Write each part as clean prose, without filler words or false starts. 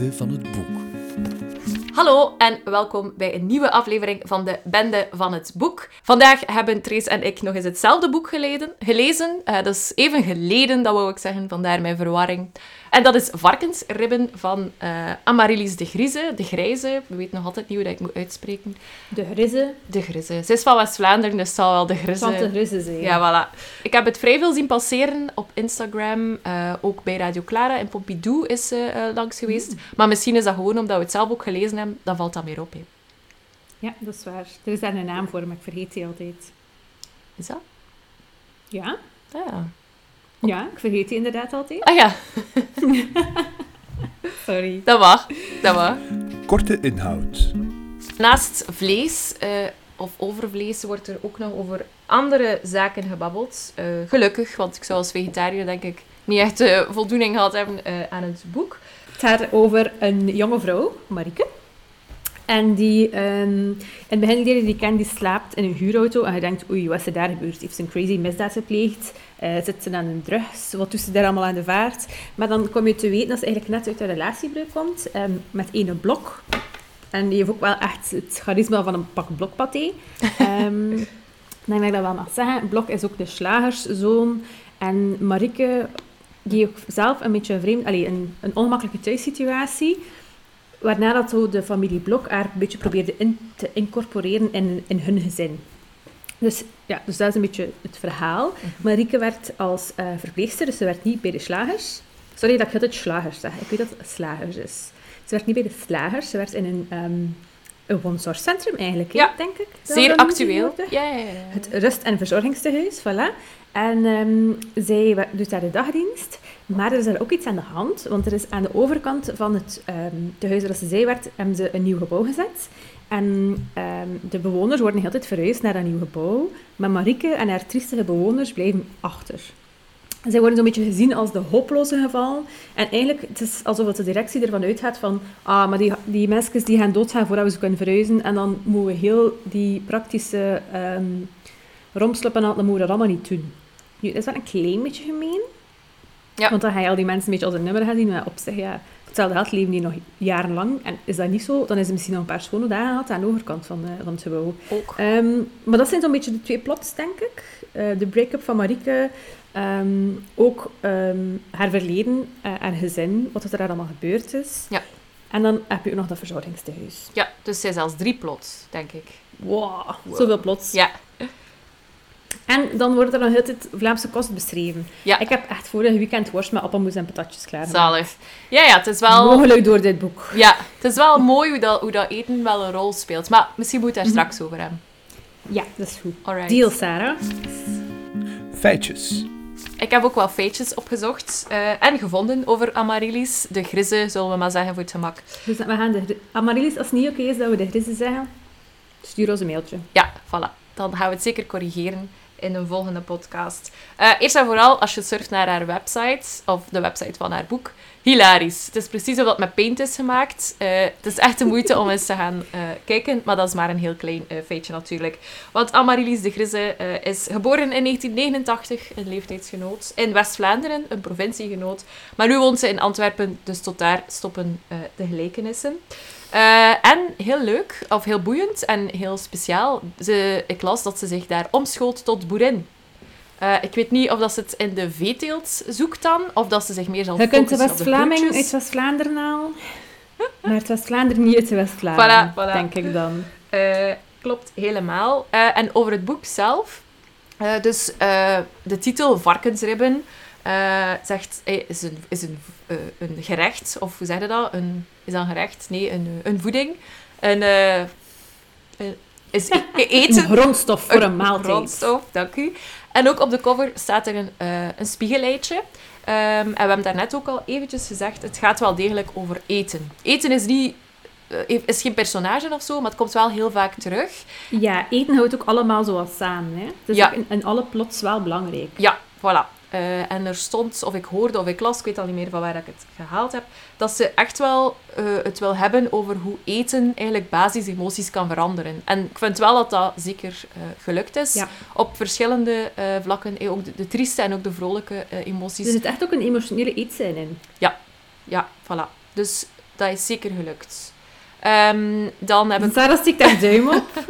einde van het boek. Hallo en welkom bij een nieuwe aflevering van De Bende van het Boek. Vandaag hebben Trees en ik nog eens hetzelfde boek gelezen. Dat is even geleden, dat wou ik zeggen, vandaar mijn verwarring. En dat is Varkensribben van Amaryllis De Gryse. De Grijze, we weten nog altijd niet hoe dat ik moet uitspreken. De Gryze. De Gryze. Ze is van West-Vlaanderen, dus zal wel De Gryze. Van De Gryze zijn. Ja, voilà. Ik heb het vrij veel zien passeren op Instagram, ook bij Radio Clara. En Pompidou is langs geweest. Maar misschien is dat gewoon omdat we het zelf ook gelezen hebben, dan valt dat meer op. Hè. Ja, dat is waar. Er is daar een naam voor, maar ik vergeet die altijd. Is dat? Ja. Ja. Ja, ik vergeet die inderdaad altijd. Ah ja. Sorry. Dat mag. Korte inhoud. Naast vlees of overvlees wordt er ook nog over andere zaken gebabbeld. Gelukkig, want ik zou als vegetariër denk ik niet echt voldoening gehad hebben aan het boek. Het gaat over een jonge vrouw, Marieke. En die, in het begin leerde die kennen, die slaapt in een huurauto. En je denkt, oei, wat is er daar gebeurd? Heeft ze een crazy misdaad gepleegd? Zit ze aan een drugs? Wat doet ze daar allemaal aan de vaart? Maar dan kom je te weten dat ze eigenlijk net uit een relatiebreuk komt. Met ene blok. En die heeft ook wel echt het charisma van een pak blokpaté. Dan denk ik dat wel mag zeggen. Blok is ook de slagerszoon. En Marieke, die ook zelf een beetje een ongemakkelijke thuissituatie... Waarna dat de familie Blok haar een beetje probeerde te incorporeren in hun gezin. Dus dat is een beetje het verhaal. Marieke werd als verpleegster, dus ze werd niet bij de slagers. Sorry dat ik altijd slagers zeg. Ik weet dat het slagers is. Ze werd niet bij de slagers, ze werd in een woonzorgcentrum eigenlijk, ja. Denk ik. Zeer actueel. Ja. Het rust- en verzorgingstehuis, voilà. En zij doet daar de dagdienst. Maar er is daar ook iets aan de hand, want er is aan de overkant van het tehuis waar ze zij werd, hebben ze een nieuw gebouw gezet. En de bewoners worden heel tijd verhuisd naar dat nieuw gebouw, maar Marieke en haar triestige bewoners blijven achter. Zij worden zo'n beetje gezien als de hopeloze geval. En eigenlijk, het is alsof de directie ervan uitgaat van, maar die mensen die gaan doodgaan voordat we ze kunnen verhuizen, en dan moeten we heel die praktische rompsloppen en dat moeten we dat allemaal niet doen. Nu, dat is wel een klein beetje gemeen. Ja. Want dan ga je al die mensen een beetje als een nummer gaan zien. Maar op zich, ja, hetzelfde geld leven die nog jarenlang. En is dat niet zo, dan is het misschien nog een paar schone dagen gehad aan de overkant van het gebouw. Ook. Maar dat zijn zo'n beetje de twee plots, denk ik. De break-up van Marieke. Ook haar verleden, haar gezin. Wat er daar allemaal gebeurd is. Ja. En dan heb je ook nog dat verzorgingstehuis. Ja, dus zij zelfs 3 plots, denk ik. Wow. Zoveel plots. Ja. En dan wordt er nog heel tijd Vlaamse kost beschreven. Ja. Ik heb echt vorig weekend worst met appelmoes en patatjes klaargemaakt. Zalig. Ja, het is wel... Mogelijk door dit boek. Ja, het is wel mooi hoe dat eten wel een rol speelt. Maar misschien moet je daar straks over hebben. Ja, dat is goed. Alright. Deal, Sarah. Feitjes. Ik heb ook wel feitjes opgezocht en gevonden over Amaryllis. De Gryse, zullen we maar zeggen, voor het gemak. Dus we gaan Amaryllis, als het niet oké is dat we De Gryse zeggen, stuur ons een mailtje. Ja, voilà. Dan gaan we het zeker corrigeren in een volgende podcast. Eerst en vooral, als je surft naar haar website, of de website van haar boek, hilarisch. Het is precies of dat met Paint is gemaakt. Het is echt de moeite om eens te gaan kijken, maar dat is maar een heel klein feitje natuurlijk. Want Amaryllis De Gryse is geboren in 1989, een leeftijdsgenoot, in West-Vlaanderen, een provinciegenoot. Maar nu woont ze in Antwerpen, dus tot daar stoppen de gelijkenissen. En heel leuk, of heel boeiend en heel speciaal. Ik las dat ze zich daar omschold tot boerin. Ik weet niet of dat ze het in de veeteelt zoekt dan, of dat ze zich meer zal focussen op de groentjes. Je kunt de West-Vlaming uit West-Vlaanderen halen, maar het West-Vlaanderen niet uit de West-Vlaanderen, voilà. Denk ik dan. Klopt, helemaal. En over het boek zelf, dus de titel Varkensribben zegt, is een gerecht, of hoe zeg je dat? Is dat een gerecht? Nee, een voeding. Is eten. Een grondstof voor een maaltijd. Een grondstof, dank u. En ook op de cover staat er een spiegeleitje. En we hebben daarnet ook al eventjes gezegd, het gaat wel degelijk over eten. Eten is niet... is geen personage of zo, maar het komt wel heel vaak terug. Ja, eten houdt ook allemaal zo wat samen. Hè? Dus ja. Ook in alle plots wel belangrijk. Ja, voilà. En er stond, of ik hoorde, of ik las, ik weet al niet meer van waar ik het gehaald heb, dat ze echt wel het wil hebben over hoe eten eigenlijk basisemoties kan veranderen. En ik vind wel dat dat zeker gelukt is. Ja. Op verschillende vlakken, ook de trieste en ook de vrolijke emoties. Er zit echt ook een emotionele eetzijn in. Ja, voilà. Dus Dat is zeker gelukt. Dan heb ik... Sarah stikt haar duim op.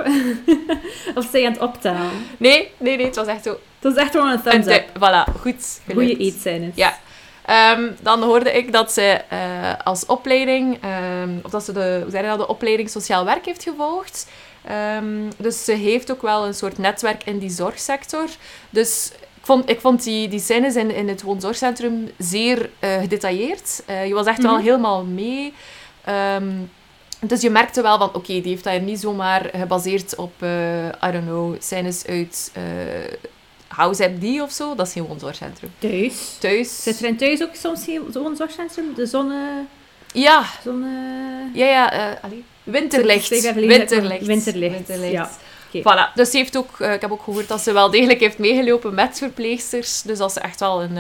Of zij aan het optellen? Nee, het was echt zo... Het was echt gewoon een thumbs up. Voilà, goed gelukt. Goeie eetcijfers. Ja. Dan hoorde ik dat ze als opleiding... of dat ze de opleiding sociaal werk heeft gevolgd. Dus ze heeft ook wel een soort netwerk in die zorgsector. Dus... Ik vond die scènes in het woonzorgcentrum zeer gedetailleerd. Je was echt wel helemaal mee. Dus je merkte wel van, oké, die heeft dat hier niet zomaar gebaseerd op, scènes uit House MD of zo. Dat is geen woonzorgcentrum. Thuis. Zit er in thuis ook soms geen woonzorgcentrum? De zonne... Ja. Zonne... Ja. Winterlicht. Ja. Okay. Voilà, dus heeft ook, ik heb ook gehoord dat ze wel degelijk heeft meegelopen met verpleegsters. Dus dat ze echt wel een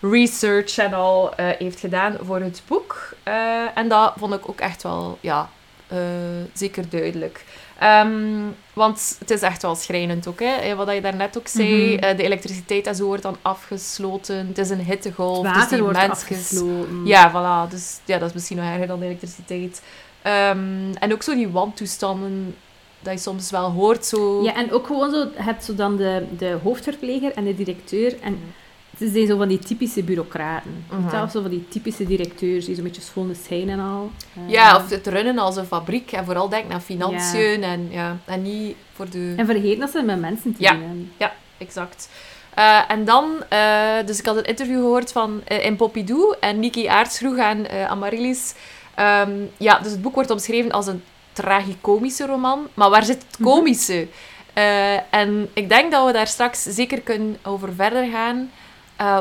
research en al heeft gedaan voor het boek. En dat vond ik ook echt wel, zeker duidelijk. Want het is echt wel schrijnend ook, hè. Wat je daarnet ook zei, de elektriciteit en zo wordt dan afgesloten. Het is een hittegolf. Het water wordt afgesloten. Ja, voilà. Dus ja, dat is misschien nog erger dan de elektriciteit. En ook zo die wantoestanden... dat je soms wel hoort zo... Ja, en ook gewoon zo... Je hebt zo dan de hoofdverpleger en de directeur. En het zijn zo van die typische bureaucraten. Of zo van die typische directeurs, die zo'n beetje schone zijn en al. Ja, of het runnen als een fabriek. En vooral denk naar financiën en niet voor de... En vergeet dat ze met mensen te doen hebben. Ja, exact. En dan... dus ik had een interview gehoord van in Pompidou. En Niki Aarts vroeg aan Amaryllis... dus het boek wordt omschreven als een tragicomische roman, maar waar zit het komische? En ik denk dat we daar straks zeker kunnen over verder gaan,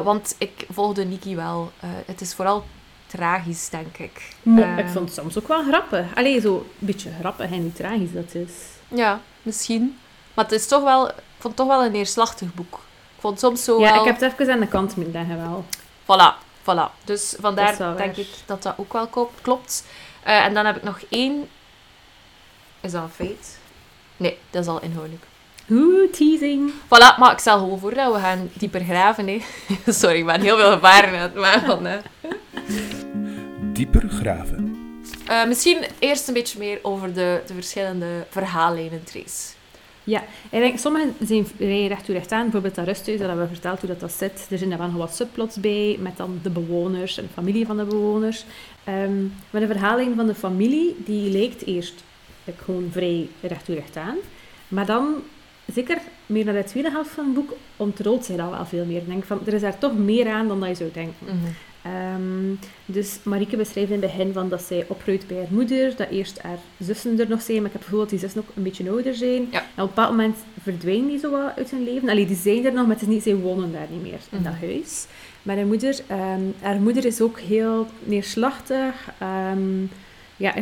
want ik volgde Niki wel. Het is vooral tragisch, denk ik. Ik vond het soms ook wel grappig. Allee, zo een beetje grappig en niet tragisch dat is. Ja, misschien. Maar het is toch wel, ik vond het toch wel een neerslachtig boek. Ik vond soms zo wel... ik heb het even aan de kant moeten leggen wel. Voilà. Dus vandaar denk ik dat dat ook wel klopt. En dan heb ik nog één... Is dat een feit? Nee, dat is al inhoudelijk. Oeh, teasing. Voilà, maar ik stel gewoon voor dat we gaan dieper graven, hè. Sorry, ik ben heel veel gevaren aan het maken, hè. Dieper graven. Misschien eerst een beetje meer over de verschillende verhaallijnen, Trace. Ja, ik denk, sommigen zijn recht toe recht aan. Bijvoorbeeld dat rusthuis, dat hebben we verteld hoe dat zit. Er zijn daar wel nog wat subplots bij, met dan de bewoners en de familie van de bewoners. Maar de verhaallijn van de familie, die lijkt eerst... gewoon vrij recht toe recht aan. Maar dan, zeker meer naar de tweede helft van het boek, ontrolt zich dat wel veel meer. Ik denk van, er is daar toch meer aan dan dat je zou denken. Dus Marieke beschrijft in het begin van dat zij opgroeit bij haar moeder, dat eerst haar zussen er nog zijn, maar ik heb het gevoel dat die zussen ook een beetje ouder zijn. Ja. En op een bepaald moment verdwijnen die zo wel uit hun leven. Allee, die zijn er nog, maar het is niet, zij wonen daar niet meer in dat huis. Maar haar moeder is ook heel neerslachtig... en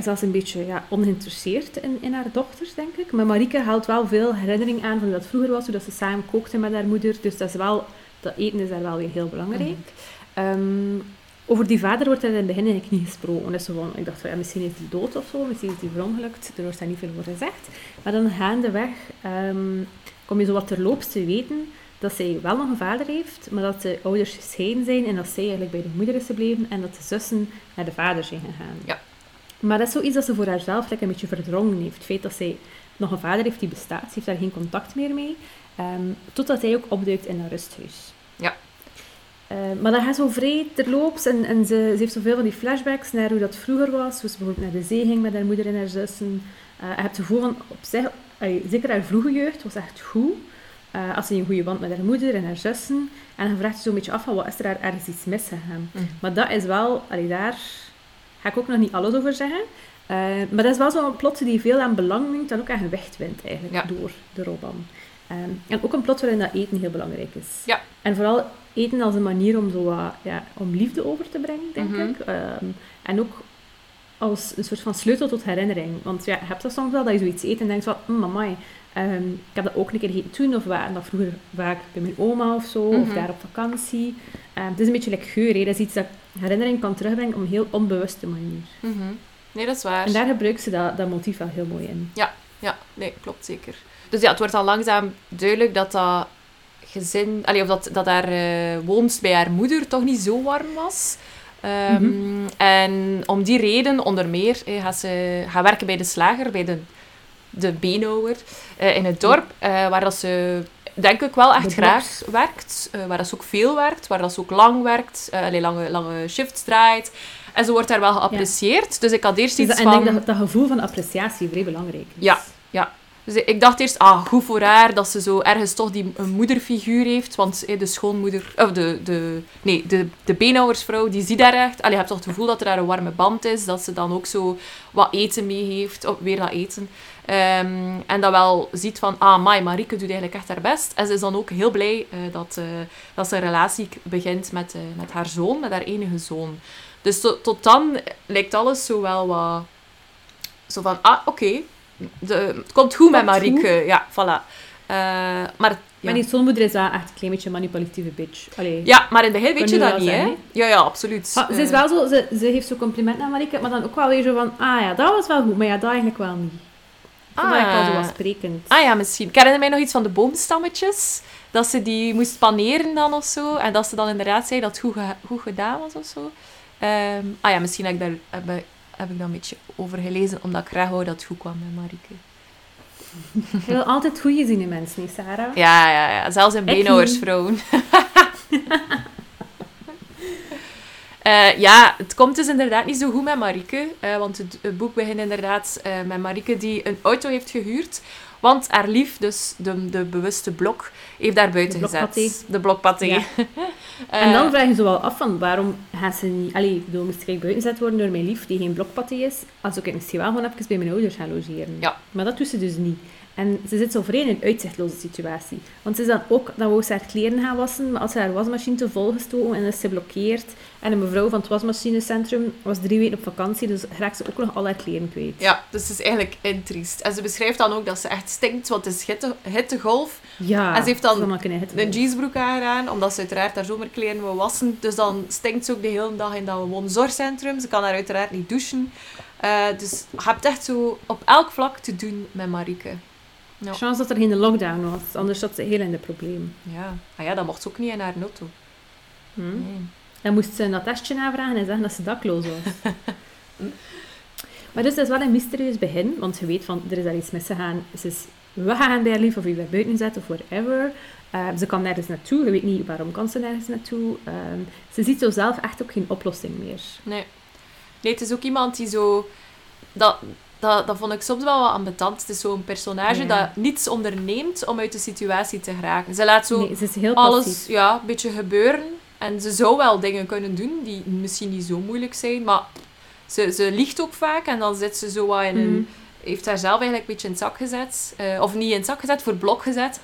zelfs een beetje ongeïnteresseerd in haar dochters, denk ik. Maar Marieke haalt wel veel herinnering aan van hoe dat vroeger was, hoe dat ze samen kookte met haar moeder. Dus dat eten is daar wel weer heel belangrijk. Over die vader wordt er in het begin eigenlijk niet gesproken. Dus ik dacht, misschien is hij dood of zo, misschien is hij verongelukt. Er wordt daar niet veel voor gezegd. Maar dan gaandeweg kom je zo wat terloops te weten dat zij wel nog een vader heeft, maar dat de ouders gescheiden zijn en dat zij eigenlijk bij de moeder is gebleven en dat de zussen naar de vader zijn gegaan. Ja. Maar dat is zoiets dat ze voor haarzelf een beetje verdrongen heeft. Het feit dat zij nog een vader heeft die bestaat. Ze heeft daar geen contact meer mee. Totdat hij ook opduikt in een rusthuis. Ja. Maar dat gaat zo vrij terloops. En ze heeft zoveel van die flashbacks naar hoe dat vroeger was. Hoe ze bijvoorbeeld naar de zee ging met haar moeder en haar zussen. Je hebt het gevoel van, op zich, zeker haar vroege jeugd was echt goed. Als ze een goede band met haar moeder en haar zussen. En dan vraagt ze zo'n beetje af van, wat is er daar ergens iets misgegaan? Maar dat is wel, daar... ga ik ook nog niet alles over zeggen. Maar dat is wel zo'n plot die veel aan belang neemt en ook aan gewicht wint eigenlijk door de roman. En ook een plot waarin dat eten heel belangrijk is. Ja. En vooral eten als een manier om, om liefde over te brengen, denk ik. En ook als een soort van sleutel tot herinnering. Want je hebt dat soms wel, dat je zoiets eet en denkt van, amai, ik heb dat ook een keer gegeten toen, of dat vroeger vaak bij mijn oma of zo, of daar op vakantie. Het is een beetje like geur, hè. Dat is iets dat herinnering kan terugbrengen op een heel onbewuste manier. Nee, dat is waar. En daar gebruikt ze dat motief wel heel mooi in. Ja, nee, klopt zeker. Dus ja, het wordt al langzaam duidelijk dat dat gezin, of dat haar woonst bij haar moeder toch niet zo warm was. En om die reden, onder meer, gaat ze gaan werken bij de slager, bij de beenhouwer in het dorp, waar dat ze denk ik wel echt graag werkt, waar dat ze ook veel werkt, waar dat ze ook lang werkt, lange shifts draait. En ze wordt daar wel geapprecieerd. Ja. Dus ik had eerst iets van... En ik denk dat dat gevoel van appreciatie vrij belangrijk is. Ja, ja. Dus ik dacht eerst, goed voor haar, dat ze zo ergens toch die moederfiguur heeft. Want de schoonmoeder... Of de beenhouwersvrouw, die ziet daar echt... Je hebt toch het gevoel dat er daar een warme band is. Dat ze dan ook zo wat eten mee heeft. Of weer dat eten. En dat wel ziet van... Marieke doet eigenlijk echt haar best. En ze is dan ook heel blij dat ze een relatie begint met haar zoon. Met haar enige zoon. Dus tot dan lijkt alles zo wel wat... Zo van, oké. Het komt goed met Marieke. Goed. Ja, voilà. Maar die zonmoeder is wel echt een klein beetje een manipulatieve bitch. Allee. Ja, maar in het begin weet je dat niet, hè? Ja, absoluut. Ze is wel zo... Ze heeft zo'n compliment aan Marieke, maar dan ook wel weer zo van... dat was wel goed, maar ja, dat eigenlijk wel niet. Dat ik wel zo wat sprekend. Ja, misschien. Ik herinner mij nog iets van de boomstammetjes. Dat ze die moest paneren dan of zo. En dat ze dan inderdaad zei dat het goed gedaan was of zo. Misschien heb ik daar een beetje over gelezen, omdat ik graag wou dat het goed kwam met Marieke. Je wil altijd goede zien in mensen, niet Sarah? Ja. Zelfs in beenhouwersvrouwen. Het komt dus inderdaad niet zo goed met Marieke. Want het boek begint inderdaad met Marieke die een auto heeft gehuurd. Want haar lief, dus de bewuste blok, heeft daar buiten gezet. De blokpaté. Ja. En dan vraag je ze wel af van waarom gaan ze niet... moest ik buiten gezet worden door mijn lief die geen blokpaté is, als ik misschien wel gewoon even bij mijn ouders gaan logeren. Ja. Maar dat doet ze dus niet. En ze zit zo vrij in een uitzichtloze situatie. Want ze is dan ook... Dan wou ze haar kleren gaan wassen, maar als ze haar wasmachine te vol gestoken en is ze blokkeerd. En een mevrouw van het wasmachinecentrum was 3 weken op vakantie, dus raakt ze ook nog al haar kleren kwijt. Ja, dus het is eigenlijk intriest. En ze beschrijft dan ook dat ze echt stinkt, want het is hittegolf. Ja, en ze heeft dan een jeansbroek aangedaan, omdat ze uiteraard haar zomerkleren wil wassen. Dus dan stinkt ze ook de hele dag in dat woonzorgcentrum. Ze kan daar uiteraard niet douchen. Dus je hebt echt zo op elk vlak te doen met Marieke. Ja. Chance dat er geen lockdown was, anders zat ze heel in de problemen. Ja, dat mocht ze ook niet in haar auto. Nee. Dan moest ze een attestje aanvragen en zeggen dat ze dakloos was. Maar dus dat is wel een mysterieus begin, want je weet van, er is daar iets misgegaan. Ze is weggegaan bij haar lief, of je werd buiten zet, of whatever. Ze kan nergens naartoe, je weet niet waarom kan ze nergens naartoe. Ze ziet zo zelf echt ook geen oplossing meer. Nee, het is ook iemand die zo... Dat vond ik soms wel wat ambetant. Het is zo'n personage dat niets onderneemt om uit de situatie te geraken. Ze laat zo ze is heel alles een beetje gebeuren. En ze zou wel dingen kunnen doen die misschien niet zo moeilijk zijn. Maar ze liegt ook vaak. En dan zit ze zo wat in een... Heeft haar zelf eigenlijk een beetje in het zak gezet. Of niet in het zak gezet, voor blok gezet.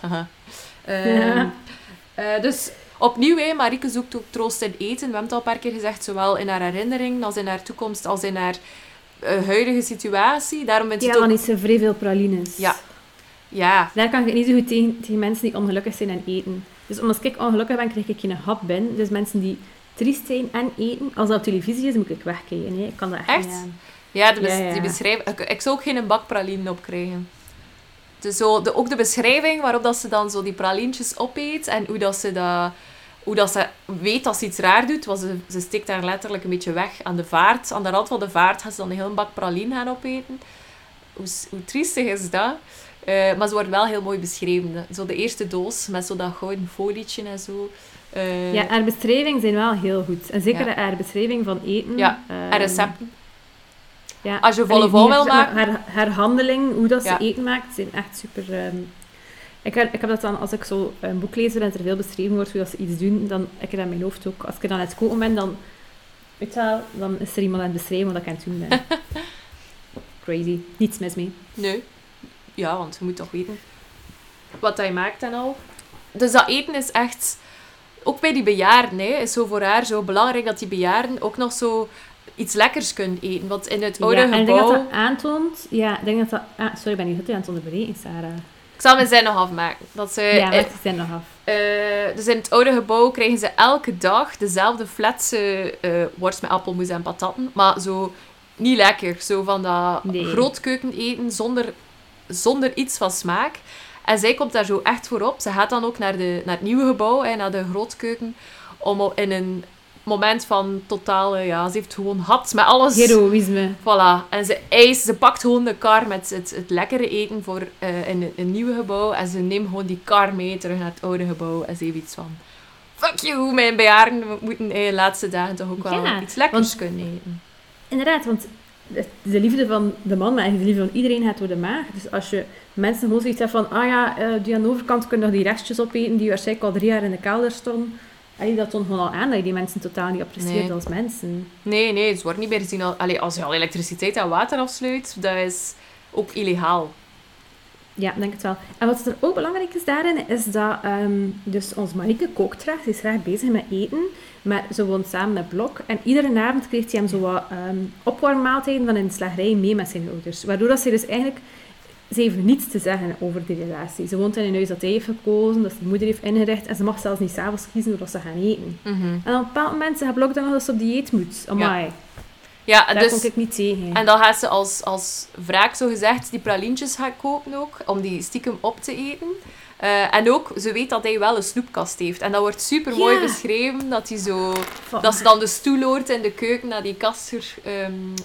Dus... Opnieuw, Marieke zoekt ook troost in eten. We hebben het al een paar keer gezegd, zowel in haar herinnering als in haar toekomst, als in haar huidige situatie. Daarom vindt het ook... is ze vrij veel pralines. Ja. Daar kan ik niet zo goed tegen mensen die ongelukkig zijn en eten. Dus omdat ik ongelukkig ben, krijg ik geen hap binnen. Dus mensen die triest zijn en eten, als dat op televisie is, moet ik wegkijken. Ik kan dat echt niet aan. Ja, die beschrijving... Ik zou ook geen bak pralinen opkrijgen. Dus zo ook de beschrijving waarop dat ze dan zo die pralientjes opeet en hoe dat ze weet dat ze iets raar doet, want ze steekt daar letterlijk een beetje weg aan de vaart. Aan de rand van de vaart gaat ze dan een hele bak praline gaan opeten. Hoe triestig is dat? Maar ze wordt wel heel mooi beschreven. Zo de eerste doos met zo dat gouden folietje en zo. Haar beschrijvingen zijn wel heel goed. En zeker haar beschrijving van eten. Ja, haar recepten. Ja. Als je volle vol wil maken. Haar handeling, hoe dat ze eten maakt, zijn echt super... Ik heb dat dan, als ik zo een boek lees en er veel beschreven wordt hoe dat ze iets doen, dan heb ik dat in mijn hoofd ook. Als ik dan aan het koken ben, dan is er iemand aan het beschrijven wat ik aan het doen ben. Crazy. Niets mis mee. Nee. Ja, want je moet toch weten wat hij maakt en al. Dus dat eten is echt... Ook bij die bejaarden, is zo voor haar zo belangrijk dat die bejaarden ook nog zo... iets lekkers kunnen eten, want in het oude gebouw... Ja, en ik denk dat dat aantoont... Ja, ik denk dat dat... Sorry, ik ben niet goed aan het onderbreken, Sarah. Ik zal mijn zin nog afmaken. Maak die zin nog af. Dus in het oude gebouw krijgen ze elke dag dezelfde flatse worst met appelmoes en patatten, maar zo niet lekker. Zo van dat grootkeuken eten zonder iets van smaak. En zij komt daar zo echt voor op. Ze gaat dan ook naar het nieuwe gebouw, naar de grootkeuken, om in een moment van totale, ja, ze heeft gewoon had met alles. Heroïsme. Voilà. En ze pakt gewoon de kar met het lekkere eten voor in een nieuw gebouw. En ze neemt gewoon die kar mee terug naar het oude gebouw. En ze heeft iets van, fuck you, mijn bejaarden moeten in de laatste dagen toch ook wel iets lekkers kunnen eten. Inderdaad, want de liefde van de man, maar eigenlijk de liefde van iedereen gaat door de maag. Dus als je mensen gewoon zoiets hebt van, ah ja, die aan de overkant kunnen nog die restjes opeten, die waarschijnlijk al 3 jaar in de kelder stonden. Allee, dat toont gewoon al aan dat je die mensen totaal niet apprecieert als mensen. Nee, ze wordt niet meer gezien. Als je al elektriciteit en water afsluit, dat is ook illegaal. Ja, denk het wel. En wat er ook belangrijk is daarin, is dat dus ons Marieke kookt graag. Ze is graag bezig met eten, maar ze woont samen met Blok. En iedere avond kreeg hij hem zo wat opwarmmaaltijden van in de slagerij mee met zijn ouders. Waardoor dat ze dus eigenlijk... Ze heeft niets te zeggen over die relatie. Ze woont in een huis dat hij heeft gekozen, dat zijn moeder heeft ingericht. En ze mag zelfs niet 's avonds kiezen doordat ze gaan eten. Mm-hmm. En op een bepaald moment zegt Blok dan dat ze op dieet moet. Amai. Ja, daar dus, kom ik niet tegen. En dan gaat ze als wraak, zogezegd, die pralientjes gaan kopen ook. Om die stiekem op te eten. En ook, ze weet dat hij wel een snoepkast heeft. En dat wordt super mooi beschreven. Dat hij zo... Fuck. Dat ze dan de stoel hoort in de keuken naar die kast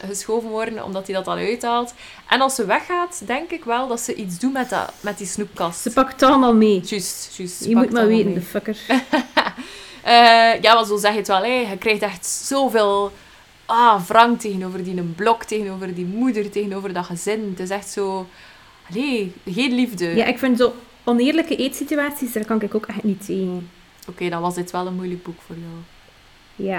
geschoven worden. Omdat hij dat dan uithaalt. En als ze weggaat, denk ik wel dat ze iets doet met die snoepkast. Ze pakt het allemaal mee. Juist. Je moet maar weten, de fucker. Ja, want zo zeg je het wel. Hey. Je krijgt echt zoveel... wrang tegenover die Blok, tegenover die moeder, tegenover dat gezin. Het is echt zo... Allee, geen liefde. Ja, ik vind zo oneerlijke eetsituaties, daar kan ik ook echt niet tegen. Oké, dan was dit wel een moeilijk boek voor jou.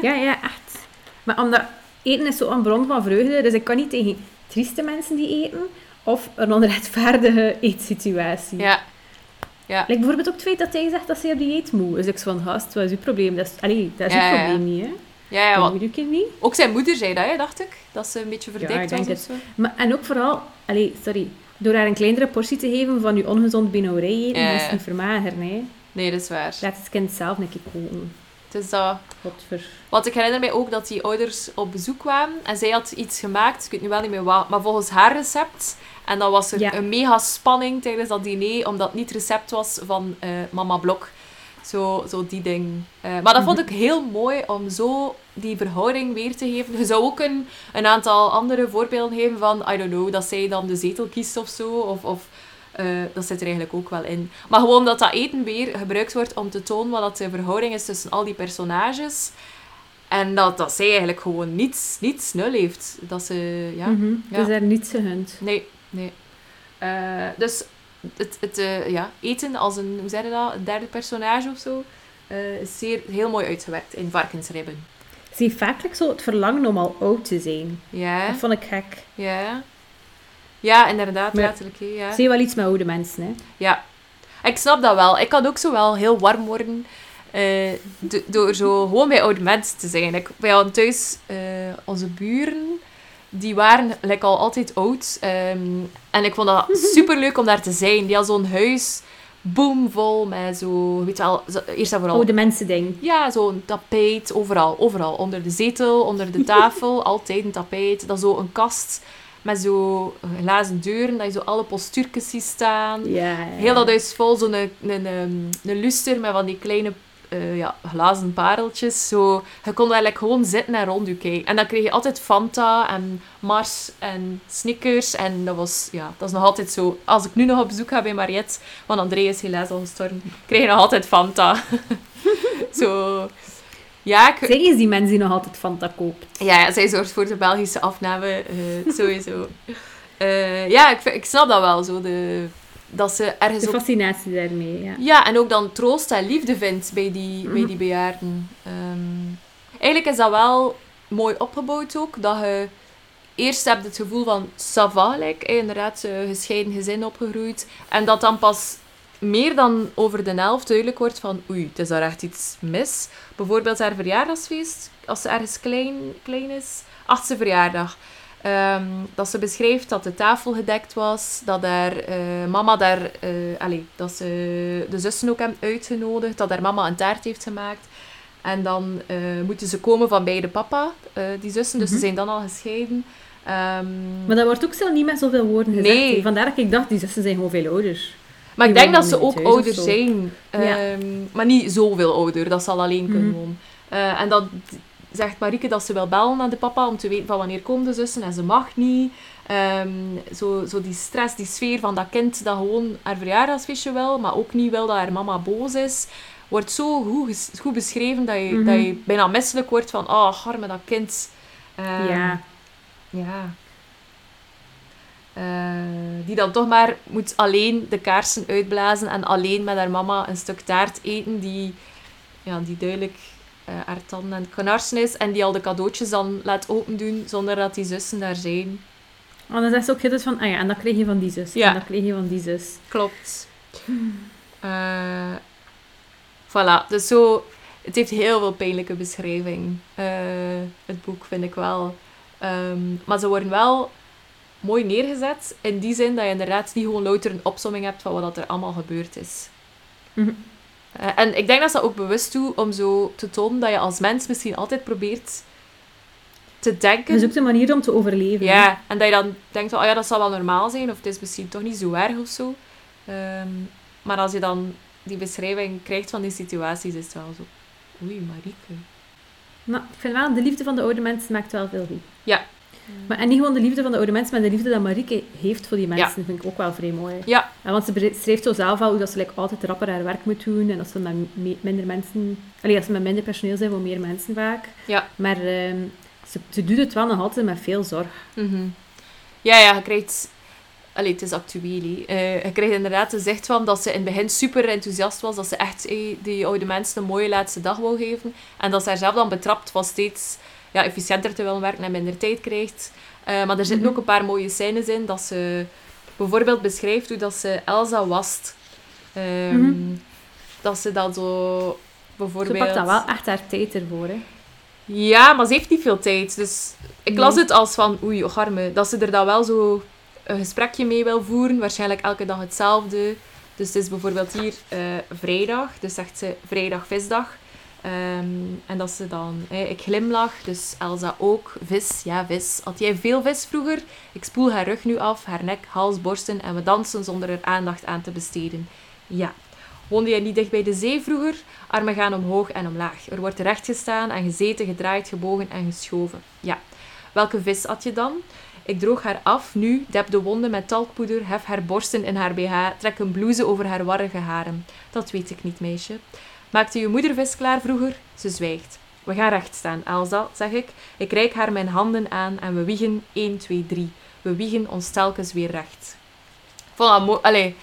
Ja, echt. Maar omdat eten is zo een bron van vreugde, dus ik kan niet tegen trieste mensen die eten, of een onrechtvaardige eetsituatie. Ja. Like bijvoorbeeld ook het feit dat hij zegt dat ze op dieet moet. Dus ik van, gast, wat is uw probleem? Dat is uw probleem niet, hè. Ja, want ook zijn moeder zei dat, hè, dacht ik. Dat ze een beetje verdikt was. Denk het. Maar, en ook vooral... Door haar een kleinere portie te geven van je ongezond benauwerij eten, dat is niet vermageren, hè. Nee, dat is waar. Laat het kind zelf een keer koken. Het is dat... Godver. Want ik herinner mij ook dat die ouders op bezoek kwamen. En zij had iets gemaakt, ik weet nu wel niet meer wat, maar volgens haar recept. En dan was er een mega spanning tijdens dat diner, omdat het niet het recept was van mama Blok. Zo die ding. Maar dat vond ik heel mooi om zo die verhouding weer te geven. Je zou ook een aantal andere voorbeelden geven van, I don't know, dat zij dan de zetel kiest of zo. Of dat zit er eigenlijk ook wel in. Maar gewoon dat eten weer gebruikt wordt om te tonen wat de verhouding is tussen al die personages. En dat zij eigenlijk gewoon niets nul heeft. Dat ze, ja. Dus er niets gehunt. Nee. Dus... Het eten als een, hoe zei je dat, een derde personage of zo, is heel mooi uitgewerkt in Varkensribben. Ze heeft vaak zo het verlangen om al oud te zijn. Ja. Dat vond ik gek. Ja. Ja, inderdaad, maar letterlijk. Ja. Zie je wel iets met oude mensen, hè? Ja. Ik snap dat wel. Ik kan ook zo wel heel warm worden door zo gewoon bij oude mensen te zijn. Wij hadden thuis onze buren... Die waren al altijd oud. En ik vond dat superleuk om daar te zijn. Die had zo'n huis boomvol met zo... Weet je wel, eerst en vooral... Oude mensen ding. Ja, zo'n tapijt. Overal. Onder de zetel, onder de tafel. Altijd een tapijt. Dan zo een kast met zo glazen deuren. Dat je zo alle postuurtjes ziet staan. Yeah. Heel dat huis vol. Zo'n een luster met van die kleine... glazen pareltjes. Zo. Je kon eigenlijk gewoon zitten en rond je kijken. En dan kreeg je altijd Fanta en Mars en Snickers. En dat was, dat is nog altijd zo. Als ik nu nog op bezoek ga bij Mariette, want André is helaas al gestorven, kreeg je nog altijd Fanta. Zo. Ja, zij is die mens die nog altijd Fanta koopt. Ja, zij zorgt voor de Belgische afname. Sowieso. Ik snap dat wel. Zo dat ze ergens de fascinatie daarmee, ja. En ook dan troost en liefde vindt bij die bejaarden. Eigenlijk is dat wel mooi opgebouwd ook, dat je eerst hebt het gevoel van ça va, inderdaad, gescheiden gezin opgegroeid, en dat dan pas meer dan over de helft duidelijk wordt van oei, het is daar echt iets mis. Bijvoorbeeld haar verjaardagsfeest, als ze ergens klein is, 8e verjaardag. Dat ze beschreef dat de tafel gedekt was, dat haar mama dat ze de zussen ook hebben uitgenodigd, dat haar mama een taart heeft gemaakt. En dan moeten ze komen van beide papa, die zussen, dus ze zijn dan al gescheiden. Maar dat wordt ook zo niet met zoveel woorden gezegd. Nee. Vandaar dat ik dacht, die zussen zijn gewoon veel ouder. Maar ik denk dat ze ook ouder zijn, maar niet zoveel ouder, dat zal alleen kunnen wonen. En dan zegt Marieke dat ze wil bellen naar de papa om te weten van wanneer komen de zussen en ze mag niet. Zo die stress, die sfeer van dat kind dat gewoon haar verjaardagsfeestje wil, maar ook niet wil dat haar mama boos is, wordt zo goed beschreven dat je, dat je bijna misselijk wordt van, arme dat kind. Die dan toch maar moet alleen de kaarsen uitblazen en alleen met haar mama een stuk taart eten die duidelijk haar tanden en knarsen is en die al de cadeautjes dan laat opendoen zonder dat die zussen daar zijn. Want dan zegt ze ook heel van, en dat kreeg je van die zus. Ja. En dat kreeg je van die zus. Klopt. Voilà. Dus zo... Het heeft heel veel pijnlijke beschrijving. Het boek, vind ik wel. Maar ze worden wel mooi neergezet. In die zin dat je inderdaad niet gewoon louter een opsomming hebt van wat er allemaal gebeurd is. Mm-hmm. En ik denk dat ze dat ook bewust doen om zo te tonen dat je als mens misschien altijd probeert... te denken. Je zoekt een manier om te overleven. Ja, en dat je dan denkt van, dat zal wel normaal zijn, of het is misschien toch niet zo erg of zo. Maar als je dan die beschrijving krijgt van die situaties, is het wel zo, oei, Marieke. Maar ik vind wel, de liefde van de oude mensen maakt wel veel goed. Ja. Maar, en niet gewoon de liefde van de oude mensen, maar de liefde dat Marieke heeft voor die mensen, dat vind ik ook wel vrij mooi. Ja. En want ze beschrijft zo zelf al hoe dat ze altijd rapper haar werk moet doen, en dat ze met minder mensen... als ze met minder personeel zijn, voor meer mensen vaak. Ja. Maar... Ze doet het wel nog altijd met veel zorg. Mm-hmm. Ja, je krijgt... het is actueel. Je krijgt inderdaad de zicht van dat ze in het begin super enthousiast was. Dat ze echt die oude mensen een mooie laatste dag wou geven. En dat ze haarzelf dan betrapt was steeds efficiënter te willen werken en minder tijd krijgt. Maar er zitten ook een paar mooie scènes in. Dat ze bijvoorbeeld beschrijft hoe dat ze Elsa wast. Dat ze dat zo... Bijvoorbeeld... Ze pakt dat wel echt haar tijd ervoor, hè. Ja, maar ze heeft niet veel tijd. Dus ik las het als van, oei, arme. Dat ze er dan wel zo een gesprekje mee wil voeren. Waarschijnlijk elke dag hetzelfde. Dus het is bijvoorbeeld hier vrijdag. Dus zegt ze vrijdag visdag. En dat ze dan, ik glimlach. Dus Elsa ook. Vis, ja vis. Had jij veel vis vroeger? Ik spoel haar rug nu af, haar nek, hals, borsten. En we dansen zonder er aandacht aan te besteden. Ja. Woonde jij niet dicht bij de zee vroeger? Armen gaan omhoog en omlaag. Er wordt terecht gestaan en gezeten, gedraaid, gebogen en geschoven. Ja. Welke vis at je dan? Ik droog haar af, nu, dep de wonden met talkpoeder, hef haar borsten in haar BH, trek een blouse over haar warrige haren. Dat weet ik niet, meisje. Maakte je moeder vis klaar vroeger? Ze zwijgt. We gaan recht staan, Elsa, zeg ik. Ik reik haar mijn handen aan en we wiegen 1, 2, 3. We wiegen ons telkens weer recht. Voilà,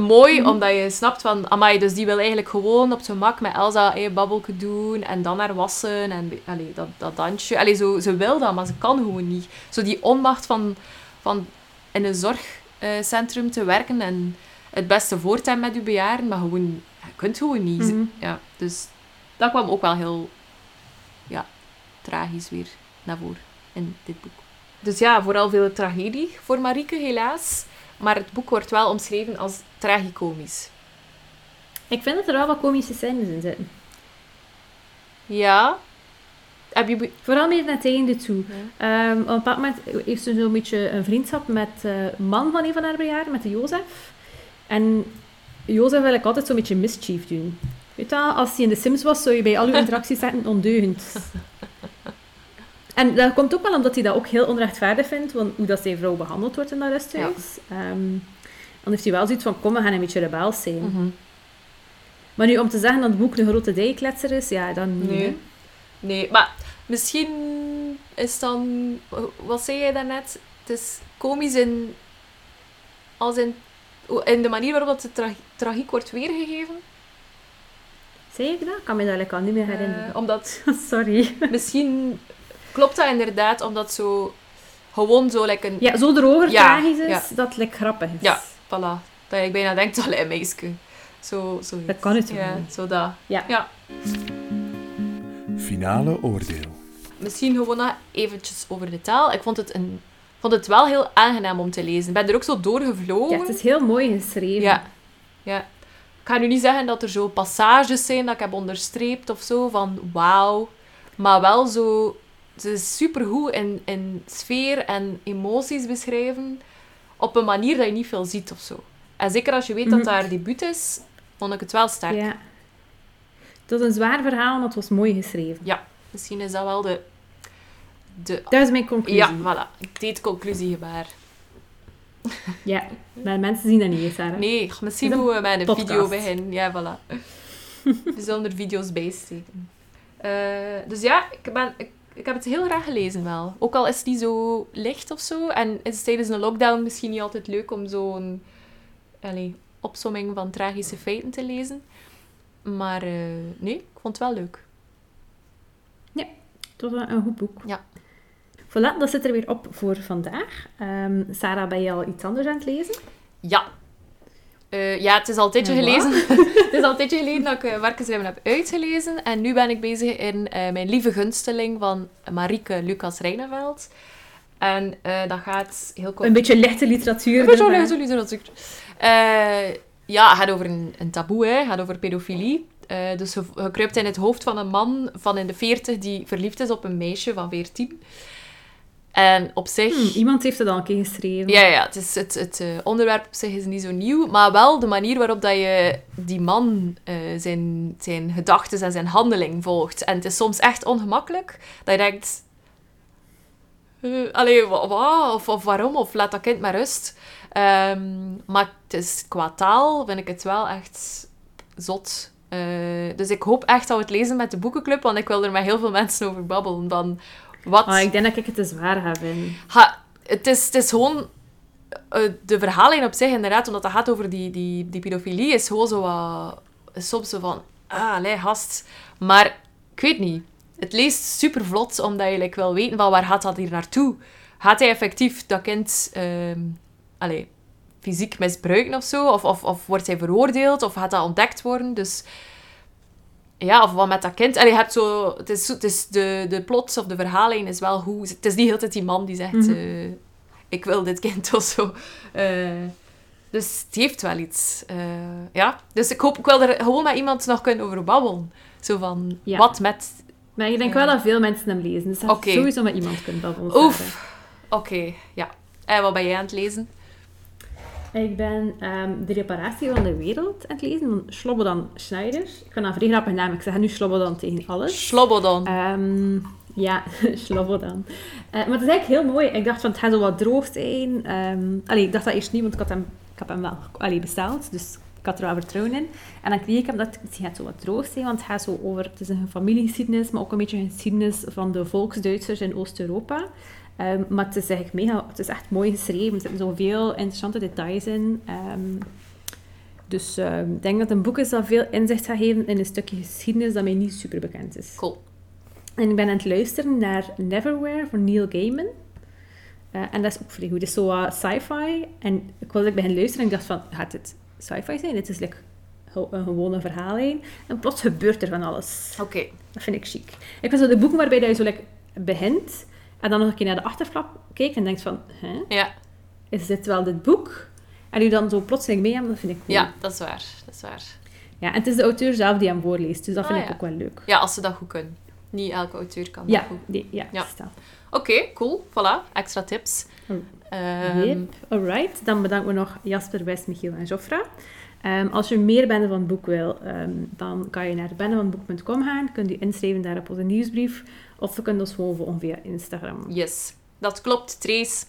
mooi, omdat je snapt van, amai, dus die wil eigenlijk gewoon op zijn mak met Elsa een babbelke doen en dan haar wassen en dat dansje. Ze wil dat, maar ze kan gewoon niet. Zo die onmacht van in een zorgcentrum te werken en het beste voor te hebben met je bejaarden, maar gewoon, je kunt gewoon niet. Ja, dus dat kwam ook wel heel tragisch weer naar voren in dit boek. Dus ja, vooral veel tragedie voor Marieke, helaas. Maar het boek wordt wel omschreven als tragicomisch. Ik vind dat er wel wat komische scènes in zitten. Ja. Vooral meer naar het einde toe. Ja. Op een bepaald moment heeft ze zo'n beetje een vriendschap met een man van een van haar bejaarden, met de Jozef. En Jozef wil ik altijd zo'n beetje mischief doen. Weet je wel, als hij in de Sims was, zou je bij al uw interacties zetten ondeugend. En dat komt ook wel omdat hij dat ook heel onrechtvaardig vindt, want hoe dat zijn vrouw behandeld wordt in dat rusthuis. Ja. Dan heeft hij wel zoiets van, kom, we gaan een beetje rebels zijn. Mm-hmm. Maar nu, om te zeggen dat het boek een grote dijkletser is, ja, dan niet. Nee, maar misschien is dan... Wat zei jij daarnet? Het is komisch in de manier waarop de tragiek wordt weergegeven. Zei ik dat? Ik kan me dat eigenlijk al niet meer herinneren. Omdat... Sorry. Misschien... Klopt dat inderdaad, omdat zo... Gewoon zo een... Ja, zo droger tragisch is, dat het grappig is. Ja, voilà. Dat je bijna denkt, een meisje. Zo dat kan het wel. Ja, zo dat. Ja. Finale oordeel. Misschien gewoon eventjes over de taal. Ik vond het wel heel aangenaam om te lezen. Ik ben er ook zo doorgevlogen. Ja, het is heel mooi geschreven. Ja. Ik ga nu niet zeggen dat er zo passages zijn dat ik heb onderstreept of zo, van wauw. Maar wel zo... Ze is supergoed in sfeer en emoties beschrijven. Op een manier dat je niet veel ziet of zo. En zeker als je weet dat haar debuut is, vond ik het wel sterk. Ja. Het was een zwaar verhaal, maar het was mooi geschreven. Ja, misschien is dat wel de... Dat is mijn conclusie. Ja, voilà. Ik deed conclusiegebaar. Ja, maar mensen zien dat niet eens, Sarah. Nee, misschien moeten we met een video beginnen. Ja, voilà. We zullen er video's bij steken. Dus ja, ik heb het heel graag gelezen wel. Ook al is het niet zo licht of zo. En is het tijdens een lockdown misschien niet altijd leuk om zo'n opsomming van tragische feiten te lezen. Maar nee, ik vond het wel leuk. Ja, het was een goed boek. Ja. Voilà, dat zit er weer op voor vandaag. Sarah, ben je al iets anders aan het lezen? Ja. Ja, het is al een tijdje gelezen. Het is al een tijdje geleden dat ik Varkensribben heb uitgelezen. En nu ben ik bezig in Mijn Lieve Gunsteling van Marieke Lucas Reineveld. En dat gaat heel kort... Een beetje lichte literatuur. Een beetje lichte literatuur. Ja, het gaat over een taboe, hè. Het gaat over pedofilie. Dus je kruipt in het hoofd van een man van in de 40 die verliefd is op een meisje van 14. En op zich... iemand heeft het al een keer geschreven. Ja, het is het onderwerp op zich is niet zo nieuw. Maar wel de manier waarop dat je die man zijn gedachten en zijn handeling volgt. En het is soms echt ongemakkelijk dat je denkt... Of waarom? Of laat dat kind maar rust. Maar het is, qua taal vind ik het wel echt zot. Dus ik hoop echt dat we het lezen met de boekenclub. Want ik wil er met heel veel mensen over babbelen. Dan... ik denk dat ik het te zwaar ga vinden. Het is gewoon... de verhaallijn op zich, inderdaad, omdat het gaat over die pedofilie, is gewoon zo wat... soms zo van... gast. Maar ik weet niet. Het leest super vlot, omdat je wil weten van waar gaat dat hier naartoe. Gaat hij effectief dat kind... fysiek misbruiken of zo? Of wordt hij veroordeeld? Of gaat dat ontdekt worden? Dus... Ja, of wat met dat kind. En je hebt zo... Het is de plots of de verhaallijn is wel goed. Het is niet heel tijd die man die zegt... Mm-hmm. Ik wil dit kind of zo. Dus het heeft wel iets. Ja. Dus ik wil er gewoon met iemand nog kunnen over babbelen. Zo van... Ja. Wat met... Maar ik denk wel dat veel mensen hem lezen. Dus dat je sowieso met iemand kunt babbelen. Oef. Oké, ja. En wat ben jij aan het lezen? Ik ben De Reparatie van de Wereld aan het lezen van Slobodan Šnajder. Ik kan dat vrij grappig naam. Ik zeg nu Slobodan tegen alles. Slobodan. Ja, Slobodan. Maar het is eigenlijk heel mooi. Ik dacht van het gaat zo wat droog zijn. Ik dacht dat eerst niet, want ik heb hem wel besteld. Dus ik had er wel vertrouwen in. En dan kreeg ik hem dat het gaat zo wat droog zijn. Want het gaat zo over, het is een familiegeschiedenis, maar ook een beetje een geschiedenis van de volksduitsers in Oost-Europa. Maar het is eigenlijk het is echt mooi geschreven. Er zitten zoveel interessante details in. Dus ik denk dat het een boek is dat veel inzicht gaat geven in een stukje geschiedenis dat mij niet super bekend is. Cool. En ik ben aan het luisteren naar Neverwhere van Neil Gaiman. En dat is ook vrij goed. Het is zo sci-fi. En ik was bij hen luisteren en ik dacht van, gaat dit sci-fi zijn? Dit is een gewone verhaallijn. En plots gebeurt er van alles. Oké. Dat vind ik chic. Ik vind zo de boeken waarbij dat je zo begint... En dan nog een keer naar de achterflap kijkt en denkt van... Hè? Ja. Is dit wel dit boek? En u dan zo plotseling mee hebben, dat vind ik cool. Ja, dat is waar. Ja, en het is de auteur zelf die hem voorleest. Dus dat vind ik ook wel leuk. Ja, als ze dat goed kunnen. Niet elke auteur kan dat goed. Nee, ja. Oké, cool. Voilà. Extra tips. Yep. Alright. Dan bedanken we nog Jasper, West, Michiel en Joffra. Als je meer Bende van het Boek wil, dan kan je naar bendevanboek.com gaan. Kunt je inschrijven daar op onze nieuwsbrief. Of we kunnen ons gewoon volgen via Instagram. Yes, dat klopt, Trace.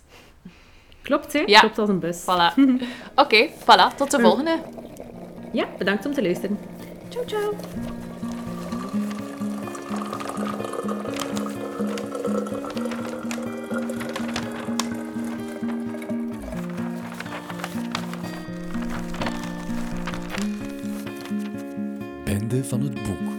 Klopt, hè? Ja. Klopt als een bus. Voilà. Oké, voilà. Tot de volgende. Ja, bedankt om te luisteren. Ciao, ciao. Bende van het Boek.